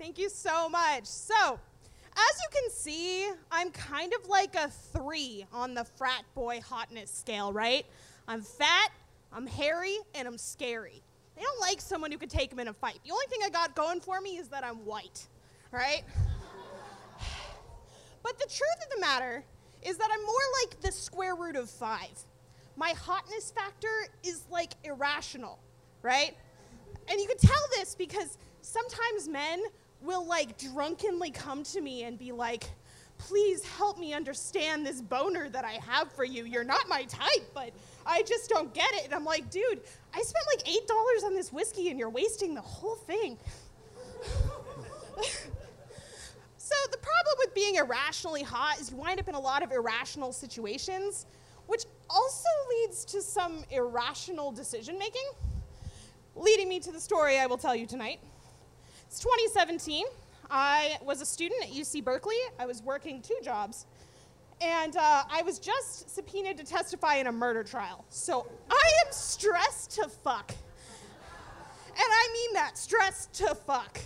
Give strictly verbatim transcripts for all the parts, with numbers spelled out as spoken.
Thank you so much. So, as you can see, I'm kind of like a three on the frat boy hotness scale, right? I'm fat, I'm hairy, and I'm scary. They don't like someone who could take them in a fight. The only thing I got going for me is that I'm white, right? But the truth of the matter is that I'm more like the square root of five. My hotness factor is like irrational, right? And you can tell this because sometimes men will like drunkenly come to me and be like, please help me understand this boner that I have for you. You're not my type, but I just don't get it. And I'm like, dude, I spent like eight dollars on this whiskey and you're wasting the whole thing. So the problem with being irrationally hot is you wind up in a lot of irrational situations, which also leads to some irrational decision making, leading me to the story I will tell you tonight. It's twenty seventeen. I was a student at U C Berkeley. I was working two jobs. And uh, I was just subpoenaed to testify in a murder trial. So I am stressed to fuck. And I mean that, stressed to fuck.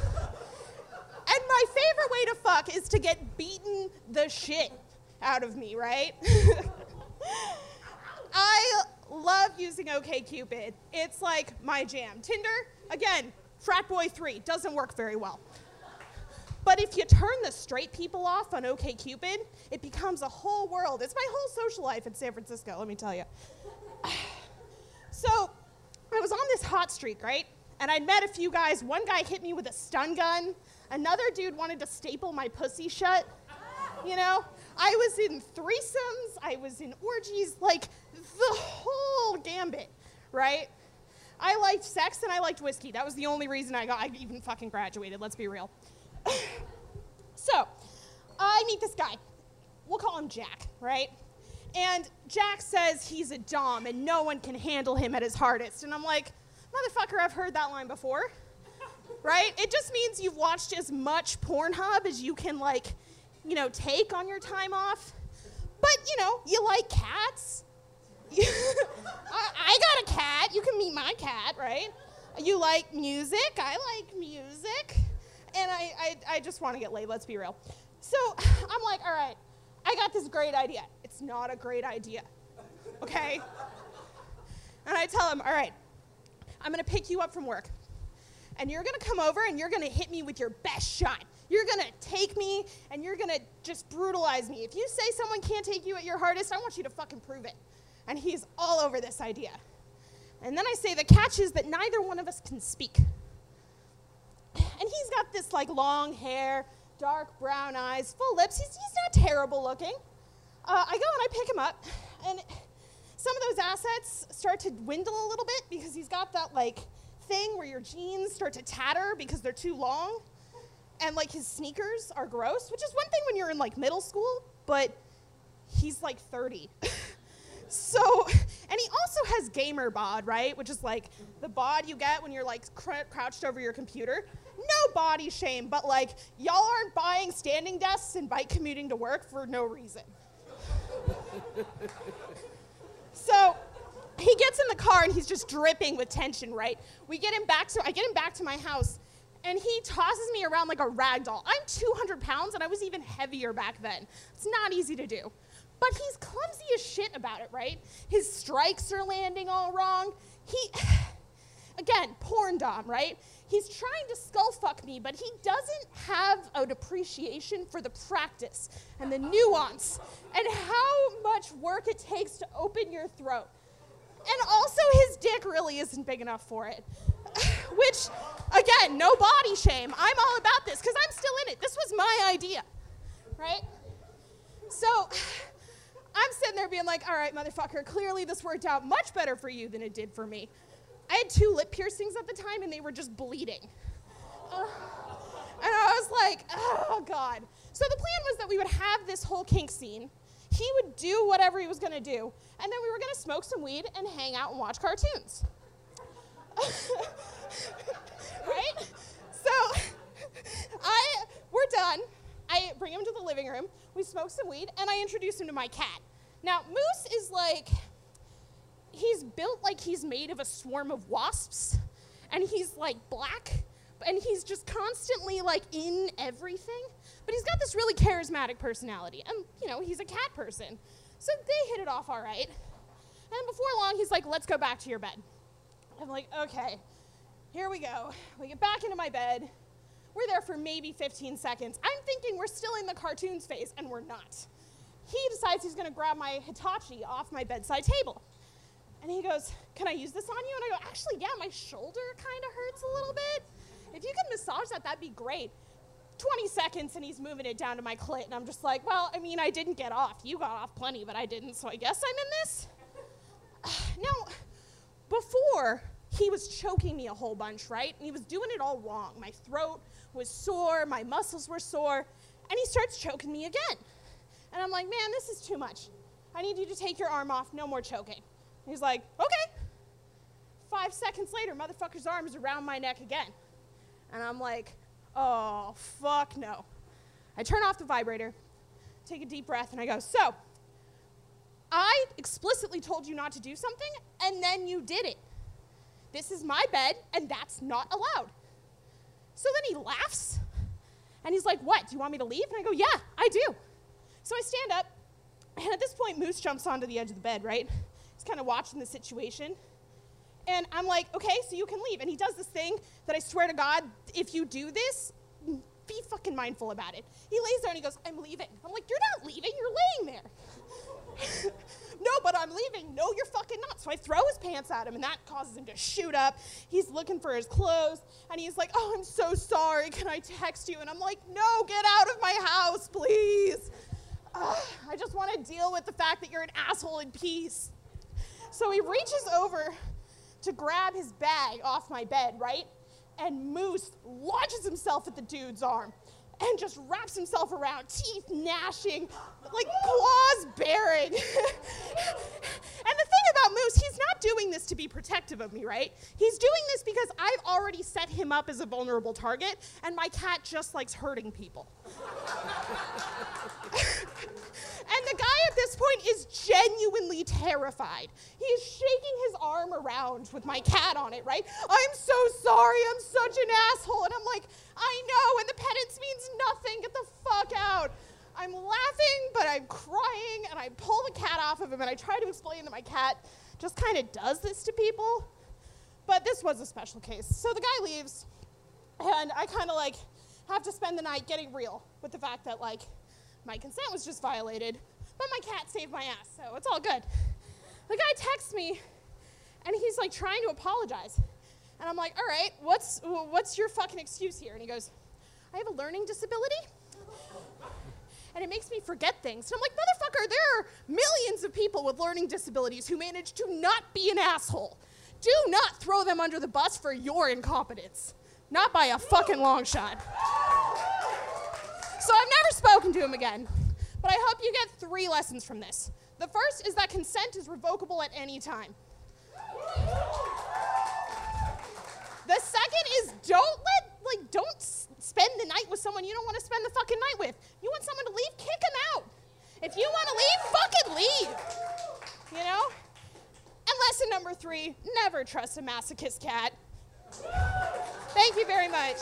And my favorite way to fuck is to get beaten the shit out of me, right? I love using OkCupid. It's like my jam. Tinder, again, frat boy three, doesn't work very well. But if you turn the straight people off on OkCupid, it becomes a whole world. It's my whole social life in San Francisco, let me tell you. So I was on this hot streak, right? And I'd met a few guys. One guy hit me with a stun gun. Another dude wanted to staple my pussy shut, you know? I was in threesomes, I was in orgies, like the whole gambit, right? I liked sex and I liked whiskey. That was the only reason I got, I even fucking graduated, let's be real. So, I meet this guy. We'll call him Jack, right? And Jack says he's a dom and no one can handle him at his hardest. And I'm like, motherfucker, I've heard that line before. Right? It just means you've watched as much Pornhub as you can, like, you know, take on your time off. But, you know, you like cats. I, I got a cat. You can meet my cat, right? You like music. I like music. And I, I, I just want to get laid, let's be real. So I'm like, all right, I got this great idea. It's not a great idea, okay? And I tell him, all right, I'm going to pick you up from work. And you're gonna come over and you're gonna hit me with your best shot. You're gonna take me and you're gonna just brutalize me. If you say someone can't take you at your hardest, I want you to fucking prove it. And he's all over this idea. And then I say, the catch is that neither one of us can speak. And he's got this like long hair, dark brown eyes, full lips. He's, he's not terrible looking. Uh, I go and I pick him up and some of those assets start to dwindle a little bit because he's got that like thing where your jeans start to tatter because they're too long, and like his sneakers are gross, which is one thing when you're in like middle school, but he's like thirty. So, and he also has gamer bod, right, which is like the bod you get when you're like cr crouched over your computer. No body shame, but like y'all aren't buying standing desks and bike commuting to work for no reason. So he gets in the car and he's just dripping with tension, right? We get him back, so I get him back to my house and he tosses me around like a rag doll. I'm two hundred pounds and I was even heavier back then. It's not easy to do. But he's clumsy as shit about it, right? His strikes are landing all wrong. He, again, porn dom, right? He's trying to skull fuck me, but he doesn't have a depreciation for the practice and the nuance and how much work it takes to open your throat. And also his dick really isn't big enough for it. Which, again, no body shame. I'm all about this because I'm still in it. This was my idea, right? So I'm sitting there being like, all right, motherfucker, clearly this worked out much better for you than it did for me. I had two lip piercings at the time and they were just bleeding. Uh, and I was like, oh God. So the plan was that we would have this whole kink scene. He would do whatever he was gonna do, and then we were gonna smoke some weed and hang out and watch cartoons. Right? So I, we're done. I bring him to the living room, we smoke some weed, and I introduce him to my cat. Now, Moose is like, he's built like he's made of a swarm of wasps, and he's like black, and he's just constantly like in everything. But he's got this really charismatic personality, and you know, he's a cat person. So they hit it off all right. And before long, he's like, let's go back to your bed. I'm like, okay, here we go. We get back into my bed. We're there for maybe fifteen seconds. I'm thinking we're still in the cartoons phase, and we're not. He decides he's gonna grab my Hitachi off my bedside table. And he goes, can I use this on you? And I go, actually, yeah, my shoulder kind of hurts a little bit. If you could massage that, that'd be great. twenty seconds, and he's moving it down to my clit, and I'm just like, well, I mean, I didn't get off. You got off plenty, but I didn't, so I guess I'm in this. Now, before, he was choking me a whole bunch, right? And he was doing it all wrong. My throat was sore, my muscles were sore, and he starts choking me again. And I'm like, man, this is too much. I need you to take your arm off, no more choking. And he's like, okay. Five seconds later, motherfucker's arm is around my neck again. And I'm like, oh, fuck no. I turn off the vibrator, take a deep breath, and I go, so, I explicitly told you not to do something, and then you did it. This is my bed, and that's not allowed. So then he laughs, and he's like, what, do you want me to leave? And I go, yeah, I do. So I stand up, and at this point, Moose jumps onto the edge of the bed, right? He's kind of watching the situation. And I'm like, okay, so you can leave. And he does this thing that I swear to God, if you do this, be fucking mindful about it. He lays there, and he goes, I'm leaving. I'm like, you're not leaving, you're laying there. No, but I'm leaving. No, you're fucking not. So I throw his pants at him, and that causes him to shoot up. He's looking for his clothes, and he's like, oh, I'm so sorry. Can I text you? And I'm like, no, get out of my house, please. Ugh, I just want to deal with the fact that you're an asshole in peace. So he reaches over to grab his bag off my bed, right? And Moose lodges himself at the dude's arm and just wraps himself around, teeth gnashing, like claws baring. And the thing about Moose, he's not doing this to be protective of me, right? He's doing this because I've already set him up as a vulnerable target, and my cat just likes hurting people. And the guy at this point is genuinely terrified. He's shaking his arm around with my cat on it, right? I'm so sorry, I'm such an asshole. And I'm like, I know, and the penance means nothing, get the fuck out. I'm laughing, but I'm crying, and I pull the cat off of him, and I try to explain that my cat just kind of does this to people. But this was a special case. So the guy leaves, and I kind of like have to spend the night getting real with the fact that like, my consent was just violated, but my cat saved my ass, so it's all good. The guy texts me, and he's like trying to apologize. And I'm like, all right, what's, what's your fucking excuse here? And he goes, I have a learning disability, and it makes me forget things. And I'm like, motherfucker, there are millions of people with learning disabilities who manage to not be an asshole. Do not throw them under the bus for your incompetence. Not by a fucking long shot. So I've never spoken to him again, but I hope you get three lessons from this. The first is that consent is revocable at any time. The second is don't let, like, don't s spend the night with someone you don't want to spend the fucking night with. You want someone to leave, kick them out. If you want to leave, fucking leave, you know? And lesson number three, never trust a masochist cat. Thank you very much.